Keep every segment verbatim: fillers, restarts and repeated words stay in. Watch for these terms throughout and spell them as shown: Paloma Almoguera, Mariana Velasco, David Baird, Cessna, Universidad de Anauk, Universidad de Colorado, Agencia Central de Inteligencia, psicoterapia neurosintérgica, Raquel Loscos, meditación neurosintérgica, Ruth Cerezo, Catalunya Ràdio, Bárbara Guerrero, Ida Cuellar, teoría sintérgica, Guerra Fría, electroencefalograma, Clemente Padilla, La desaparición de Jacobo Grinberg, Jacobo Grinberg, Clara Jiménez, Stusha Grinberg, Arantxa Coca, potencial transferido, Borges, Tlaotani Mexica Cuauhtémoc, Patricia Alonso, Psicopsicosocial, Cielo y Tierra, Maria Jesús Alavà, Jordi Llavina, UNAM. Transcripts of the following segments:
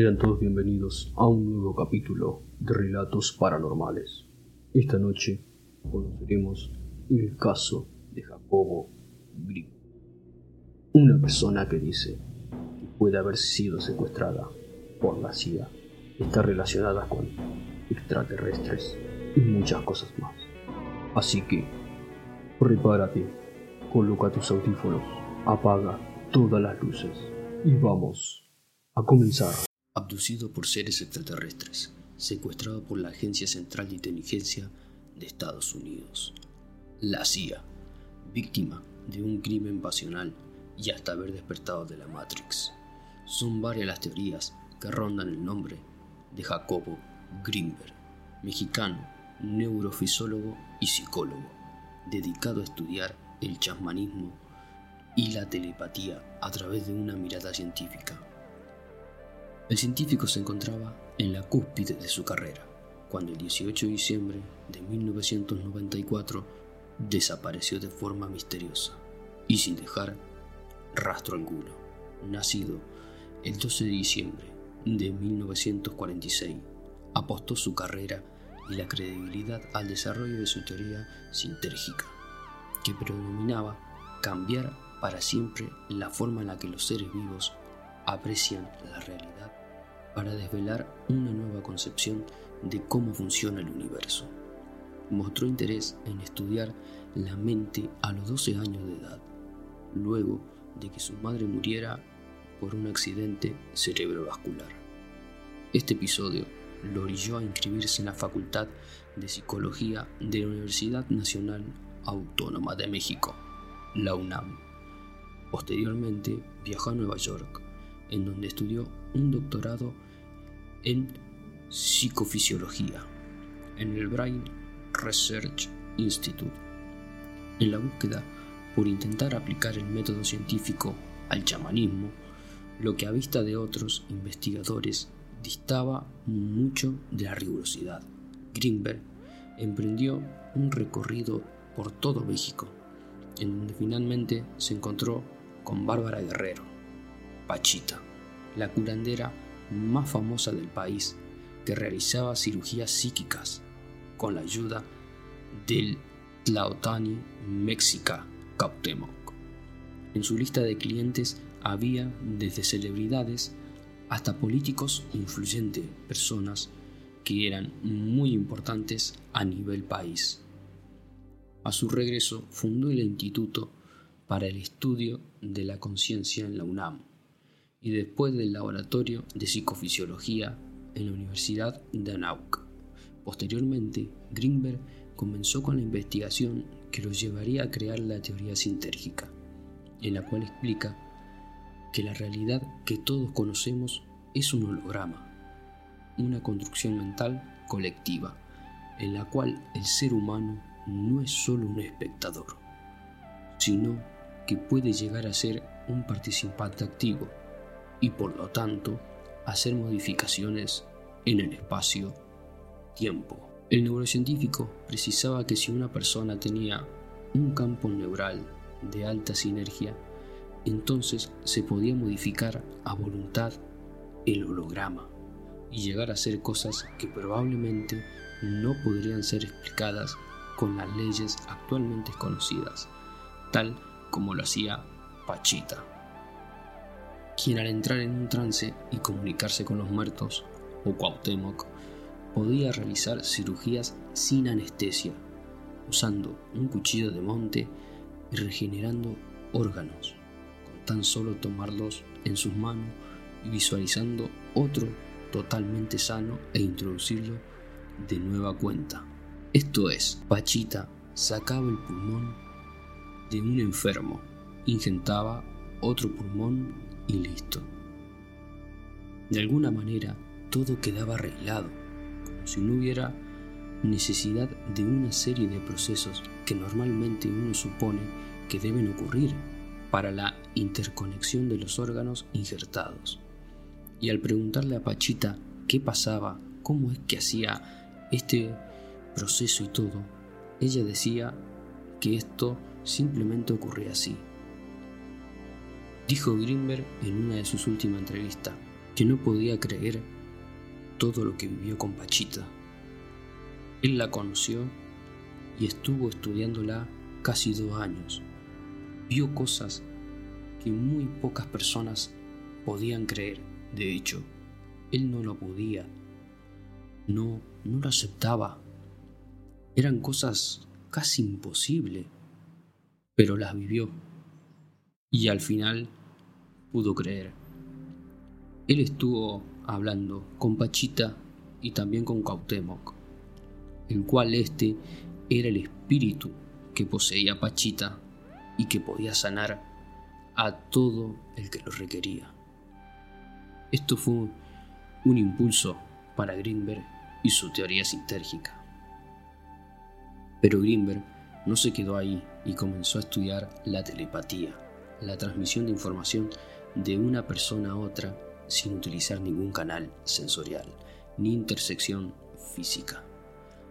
Sean todos bienvenidos a un nuevo capítulo de Relatos Paranormales. Esta noche conoceremos el caso de Jacobo Grinberg, una persona que dice que puede haber sido secuestrada por la C I A, está relacionada con extraterrestres y muchas cosas más. Así que prepárate, coloca tus audífonos, apaga todas las luces y vamos a comenzar. Abducido por seres extraterrestres, secuestrado por la Agencia Central de Inteligencia de Estados Unidos, la C I A, víctima de un crimen pasional y hasta haber despertado de la Matrix. Son varias las teorías que rondan el nombre de Jacobo Grinberg, mexicano, neurofisiólogo y psicólogo, dedicado a estudiar el chamanismo y la telepatía a través de una mirada científica. El científico se encontraba en la cúspide de su carrera, cuando el dieciocho de diciembre de mil novecientos noventa y cuatro desapareció de forma misteriosa y sin dejar rastro alguno. Nacido el doce de diciembre de mil novecientos cuarenta y seis, apostó su carrera y la credibilidad al desarrollo de su teoría sintérgica, que predominaba cambiar para siempre la forma en la que los seres vivos aprecian la realidad para desvelar una nueva concepción de cómo funciona el universo. Mostró interés en estudiar la mente a los doce años de edad, luego de que su madre muriera por un accidente cerebrovascular. Este episodio lo orilló a inscribirse en la Facultad de Psicología de la Universidad Nacional Autónoma de México, la UNAM. Posteriormente viajó a Nueva York, en donde estudió un doctorado en psicofisiología en el Brain Research Institute, en la búsqueda por intentar aplicar el método científico al chamanismo, lo que a vista de otros investigadores distaba mucho de la rigurosidad. Grinberg emprendió un recorrido por todo México, en donde finalmente se encontró con Bárbara Guerrero, Pachita, la curandera más famosa del país, que realizaba cirugías psíquicas con la ayuda del Tlaotani Mexica Cuauhtémoc. En su lista de clientes había desde celebridades hasta políticos influyentes, personas que eran muy importantes a nivel país. A su regreso fundó el Instituto para el Estudio de la Conciencia en la UNAM, y después del Laboratorio de Psicofisiología en la Universidad de Anauk. Posteriormente, Grinberg comenzó con la investigación que lo llevaría a crear la teoría sintérgica, en la cual explica que la realidad que todos conocemos es un holograma, una construcción mental colectiva, en la cual el ser humano no es solo un espectador, sino que puede llegar a ser un participante activo, y por lo tanto hacer modificaciones en el espacio-tiempo. El neurocientífico precisaba que si una persona tenía un campo neural de alta sinergia, entonces se podía modificar a voluntad el holograma y llegar a hacer cosas que probablemente no podrían ser explicadas con las leyes actualmente conocidas, tal como lo hacía Pachita, quien al entrar en un trance y comunicarse con los muertos, o Cuauhtémoc, podía realizar cirugías sin anestesia, usando un cuchillo de monte y regenerando órganos, con tan solo tomarlos en sus manos y visualizando otro totalmente sano e introducirlo de nueva cuenta. Esto es, Pachita sacaba el pulmón de un enfermo, ingentaba otro pulmón y listo. De alguna manera todo quedaba arreglado, como si no hubiera necesidad de una serie de procesos que normalmente uno supone que deben ocurrir para la interconexión de los órganos injertados. Y al preguntarle a Pachita qué pasaba, cómo es que hacía este proceso y todo, ella decía que esto simplemente ocurría así. Dijo Grinberg en una de sus últimas entrevistas que no podía creer todo lo que vivió con Pachita. Él la conoció y estuvo estudiándola casi dos años. Vio cosas que muy pocas personas podían creer. De hecho, él no lo podía. No, no lo aceptaba. Eran cosas casi imposibles, pero las vivió. Y al final pudo creer. Él estuvo hablando con Pachita y también con Cuauhtémoc, el cual este era el espíritu que poseía Pachita y que podía sanar a todo el que lo requería. Esto fue un impulso para Grinberg y su teoría sintérgica. Pero Grinberg no se quedó ahí y comenzó a estudiar la telepatía, la transmisión de información de una persona a otra sin utilizar ningún canal sensorial ni intersección física,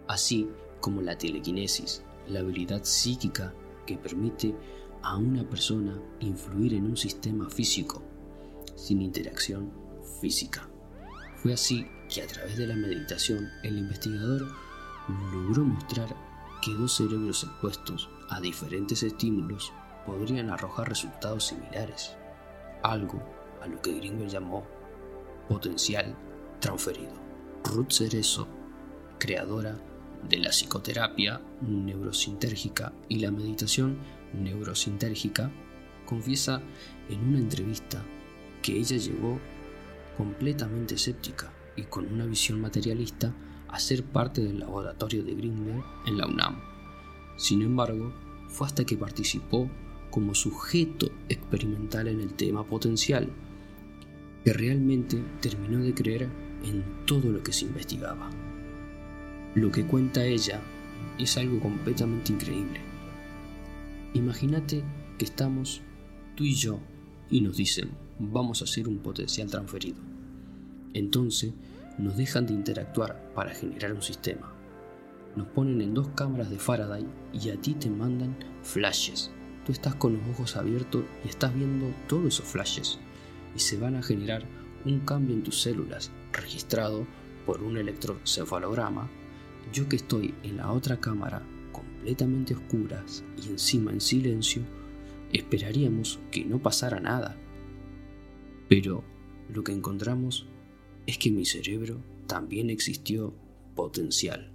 así como la telequinesis, la habilidad psíquica que permite a una persona influir en un sistema físico sin interacción física. Fue así que a través de la meditación el investigador logró mostrar que dos cerebros expuestos a diferentes estímulos podrían arrojar resultados similares, algo a lo que Grinberg llamó potencial transferido. Ruth Cerezo, creadora de la psicoterapia neurosintérgica y la meditación neurosintérgica, confiesa en una entrevista que ella llegó completamente escéptica y con una visión materialista a ser parte del laboratorio de Grinberg en la UNAM. Sin embargo, fue hasta que participó como sujeto experimental en el tema potencial que realmente terminó de creer en todo lo que se investigaba. Lo que cuenta ella es algo completamente increíble. Imagínate que estamos tú y yo y nos dicen, vamos a hacer un potencial transferido. Entonces nos dejan de interactuar para generar un sistema. Nos ponen en dos cámaras de Faraday y a ti te mandan flashes. Tú estás con los ojos abiertos y estás viendo todos esos flashes y se van a generar un cambio en tus células registrado por un electroencefalograma. Yo que estoy en la otra cámara, completamente oscuras y encima en silencio, esperaríamos que no pasara nada. Pero lo que encontramos es que en mi cerebro también existió potencial.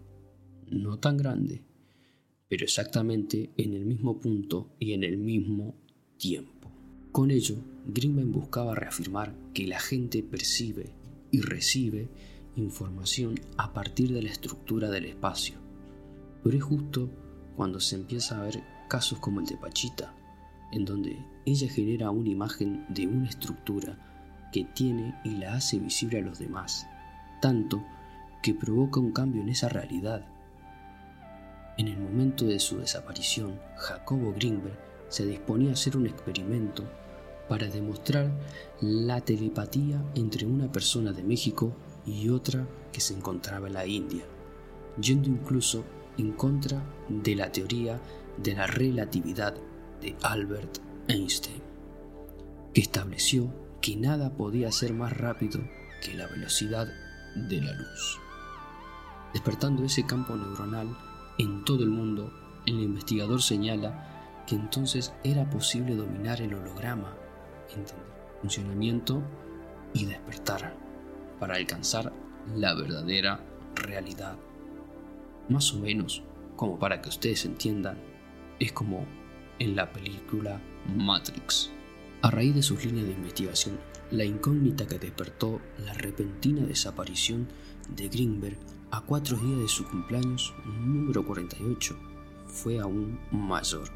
No tan grande, pero exactamente en el mismo punto y en el mismo tiempo. Con ello, Grinberg buscaba reafirmar que la gente percibe y recibe información a partir de la estructura del espacio, pero es justo cuando se empieza a ver casos como el de Pachita, en donde ella genera una imagen de una estructura que tiene y la hace visible a los demás, tanto que provoca un cambio en esa realidad. En el momento de su desaparición, Jacobo Grinberg se disponía a hacer un experimento para demostrar la telepatía entre una persona de México y otra que se encontraba en la India, yendo incluso en contra de la teoría de la relatividad de Albert Einstein, que estableció que nada podía ser más rápido que la velocidad de la luz. Despertando ese campo neuronal en todo el mundo, el investigador señala que entonces era posible dominar el holograma, entender el funcionamiento y despertar para alcanzar la verdadera realidad. Más o menos, como para que ustedes entiendan, es como en la película Matrix. A raíz de sus líneas de investigación, la incógnita que despertó la repentina desaparición de Grinberg a cuatro días de su cumpleaños número cuarenta y ocho fue aún mayor,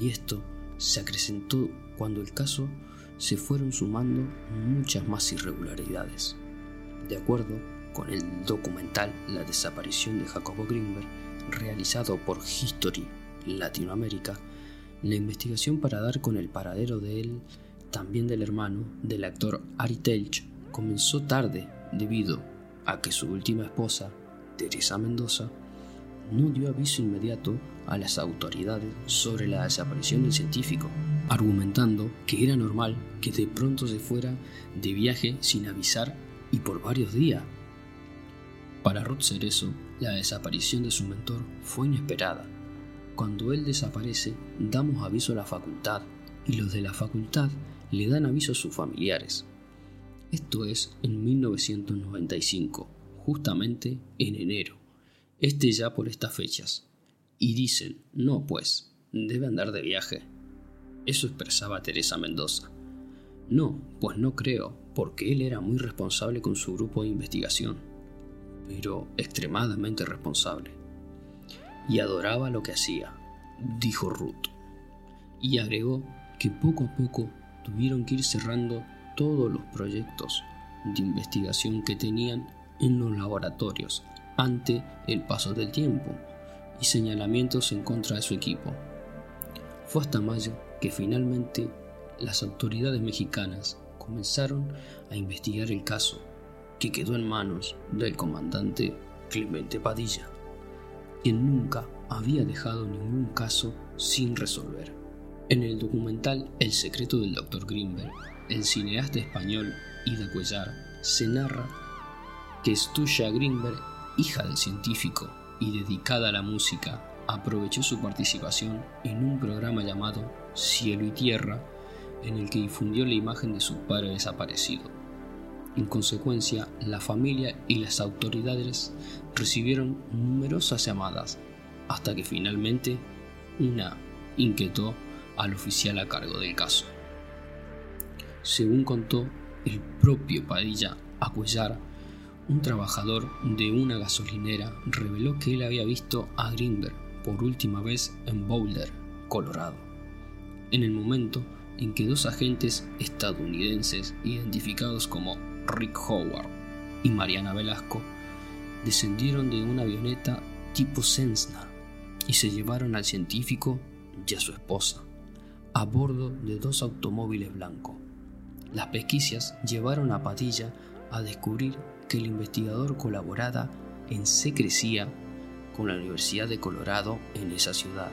y esto se acrecentó cuando el caso se fueron sumando muchas más irregularidades. De acuerdo con el documental La desaparición de Jacobo Grinberg, realizado por History Latinoamérica, la investigación para dar con el paradero de él, también del hermano del actor Ari Telch, comenzó tarde debido a que su última esposa, Teresa Mendoza, no dio aviso inmediato a las autoridades sobre la desaparición del científico, argumentando que era normal que de pronto se fuera de viaje sin avisar y por varios días. Para Ruth Cerezo, la desaparición de su mentor fue inesperada. Cuando él desaparece, damos aviso a la facultad y los de la facultad le dan aviso a sus familiares. Esto es en mil novecientos noventa y cinco, justamente en enero, este ya por estas fechas. Y dicen, no pues, debe andar de viaje. Eso expresaba Teresa Mendoza. No, pues no creo, porque él era muy responsable con su grupo de investigación, pero extremadamente responsable. Y adoraba lo que hacía, dijo Ruth. Y agregó que poco a poco tuvieron que ir cerrando todos los proyectos de investigación que tenían en los laboratorios ante el paso del tiempo y señalamientos en contra de su equipo. Fue hasta mayo que finalmente las autoridades mexicanas comenzaron a investigar el caso, que quedó en manos del comandante Clemente Padilla, quien nunca había dejado ningún caso sin resolver. En el documental El secreto del doctor Grinberg, el cineasta español Ida Cuellar se narra que Stusha Grinberg, hija del científico y dedicada a la música, aprovechó su participación en un programa llamado Cielo y Tierra, en el que difundió la imagen de su padre desaparecido. En consecuencia, la familia y las autoridades recibieron numerosas llamadas, hasta que finalmente una inquietó al oficial a cargo del caso. Según contó el propio Padilla a Cuellar, un trabajador de una gasolinera reveló que él había visto a Grinberg por última vez en Boulder, Colorado, en el momento en que dos agentes estadounidenses identificados como Rick Howard y Mariana Velasco descendieron de una avioneta tipo Cessna y se llevaron al científico y a su esposa a bordo de dos automóviles blancos. Las pesquisas llevaron a Padilla a descubrir que el investigador colaboraba en secrecía con la Universidad de Colorado en esa ciudad,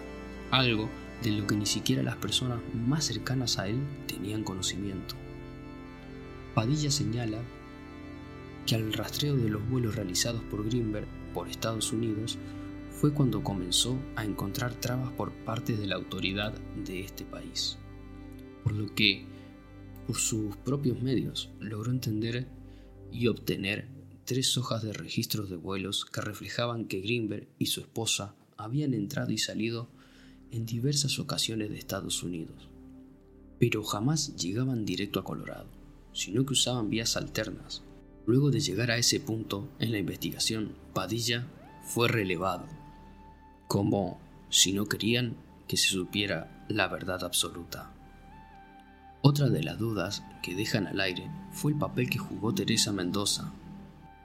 algo de lo que ni siquiera las personas más cercanas a él tenían conocimiento. Padilla señala que al rastreo de los vuelos realizados por Grinberg por Estados Unidos fue cuando comenzó a encontrar trabas por parte de la autoridad de este país, por lo que por sus propios medios logró entender y obtener tres hojas de registros de vuelos que reflejaban que Grinberg y su esposa habían entrado y salido en diversas ocasiones de Estados Unidos, pero jamás llegaban directo a Colorado, sino que usaban vías alternas. Luego de llegar a ese punto en la investigación, Padilla fue relevado, como si no querían que se supiera la verdad absoluta. Otra de las dudas que dejan al aire fue el papel que jugó Teresa Mendoza,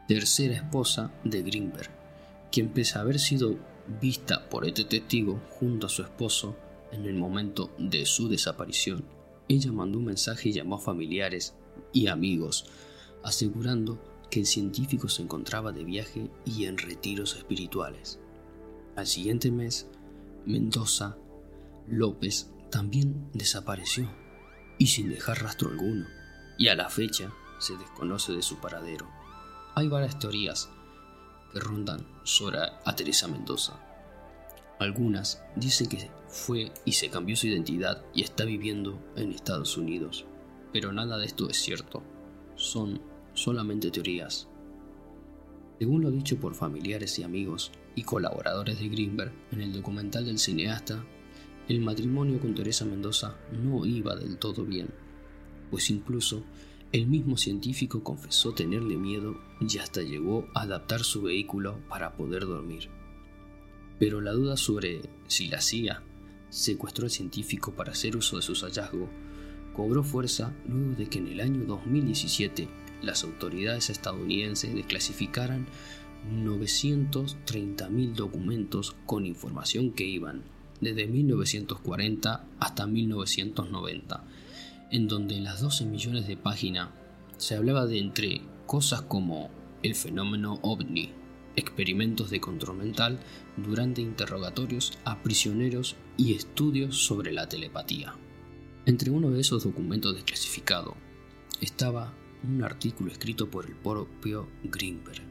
tercera esposa de Grinberg, quien pese a haber sido vista por este testigo junto a su esposo en el momento de su desaparición, ella mandó un mensaje y llamó a familiares y amigos, asegurando que el científico se encontraba de viaje y en retiros espirituales. Al siguiente mes, Mendoza López también desapareció, y sin dejar rastro alguno, y a la fecha se desconoce de su paradero. Hay varias teorías que rondan sobre a Teresa Mendoza. Algunas dicen que fue y se cambió su identidad y está viviendo en Estados Unidos, pero nada de esto es cierto, son solamente teorías. Según lo dicho por familiares y amigos y colaboradores de Grinberg en el documental del cineasta, el matrimonio con Teresa Mendoza no iba del todo bien, pues incluso el mismo científico confesó tenerle miedo y hasta llegó a adaptar su vehículo para poder dormir. Pero la duda sobre si la C I A secuestró al científico para hacer uso de sus hallazgos cobró fuerza luego de que en el año dos mil diecisiete las autoridades estadounidenses desclasificaran novecientos treinta mil documentos con información que iban desde mil novecientos cuarenta hasta mil novecientos noventa, en donde las doce millones de páginas se hablaba de entre cosas como el fenómeno ovni, experimentos de control mental durante interrogatorios a prisioneros y estudios sobre la telepatía. Entre uno de esos documentos desclasificado estaba un artículo escrito por el propio Grinberg,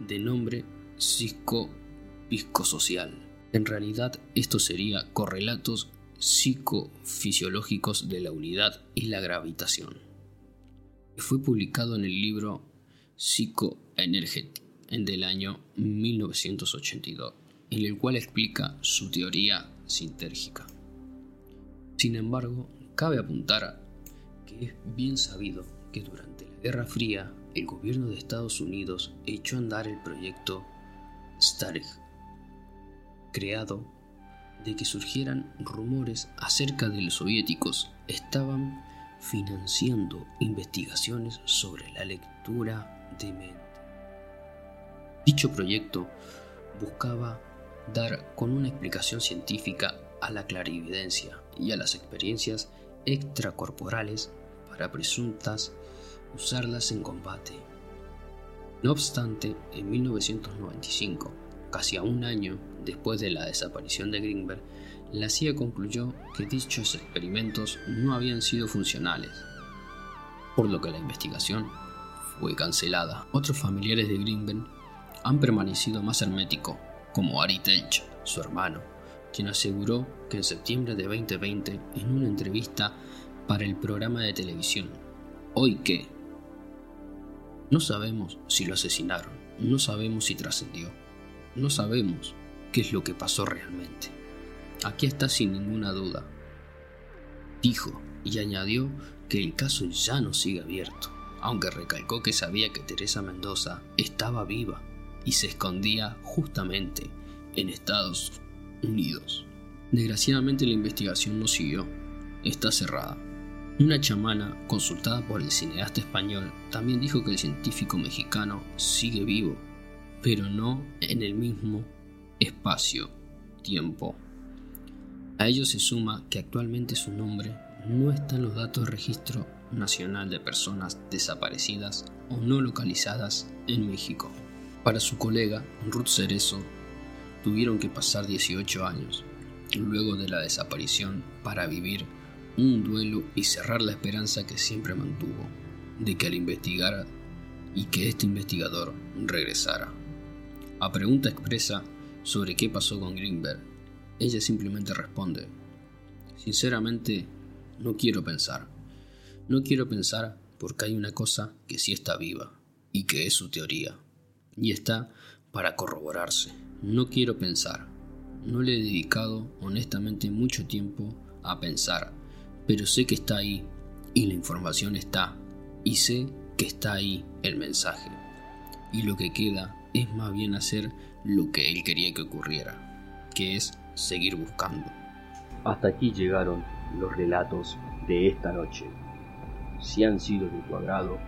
de nombre Psicopsicosocial. En realidad esto sería Correlatos Psicofisiológicos de la Unidad y la Gravitación. Fue publicado en el libro Psicoenergético del año mil novecientos ochenta y dos, en el cual explica su teoría sintérgica. Sin embargo, cabe apuntar que es bien sabido que durante la Guerra Fría el gobierno de Estados Unidos echó a andar el proyecto Stark, creado de que surgieran rumores acerca de los soviéticos estaban financiando investigaciones sobre la lectura de mente. Dicho proyecto buscaba dar con una explicación científica a la clarividencia y a las experiencias extracorporales para presuntas usarlas en combate. No obstante, en mil novecientos noventa y cinco, casi a un año después de la desaparición de Grinberg, la C I A concluyó que dichos experimentos no habían sido funcionales, por lo que la investigación fue cancelada. Otros familiares de Grinberg han permanecido más herméticos, como Ari Telch, su hermano, quien aseguró que en septiembre de veinte veinte, en una entrevista para el programa de televisión ¿Hoy qué?, no sabemos si lo asesinaron, no sabemos si trascendió, no sabemos qué es lo que pasó realmente. Aquí está sin ninguna duda, dijo, y añadió que el caso ya no sigue abierto, aunque recalcó que sabía que Teresa Mendoza estaba viva y se escondía justamente en Estados Unidos. Desgraciadamente la investigación no siguió, está cerrada. Una chamana consultada por el cineasta español también dijo que el científico mexicano sigue vivo, pero no en el mismo espacio-tiempo. A ello se suma que actualmente su nombre no está en los datos de Registro Nacional de Personas Desaparecidas o No Localizadas en México. Para su colega, Ruth Cerezo, tuvieron que pasar dieciocho años luego de la desaparición para vivir un duelo y cerrar la esperanza que siempre mantuvo de que al investigar y que este investigador regresara. A pregunta expresa sobre qué pasó con Grinberg, ella simplemente responde: sinceramente, no quiero pensar. No quiero pensar porque hay una cosa que sí está viva y que es su teoría. Y está para corroborarse. No quiero pensar. No le he dedicado honestamente mucho tiempo a pensar, pero sé que está ahí y la información está, y sé que está ahí el mensaje. Y lo que queda es más bien hacer lo que él quería que ocurriera, que es seguir buscando. Hasta aquí llegaron los relatos de esta noche. Si han sido de tu agrado,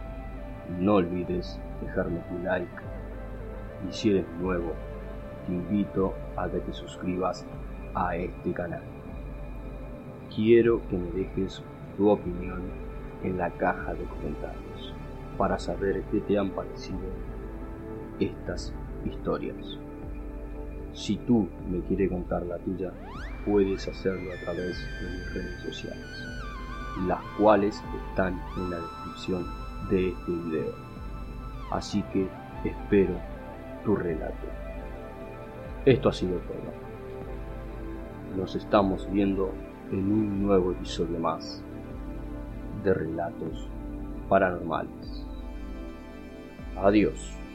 no olvides dejarme tu like. Y si eres nuevo, te invito a que te suscribas a este canal. Quiero que me dejes tu opinión en la caja de comentarios para saber qué te han parecido estas historias. Si tú me quieres contar la tuya, puedes hacerlo a través de mis redes sociales, las cuales están en la descripción de este video. Así que espero tu relato. Esto ha sido todo. Nos estamos viendo en un nuevo episodio más de Relatos Paranormales. Adiós.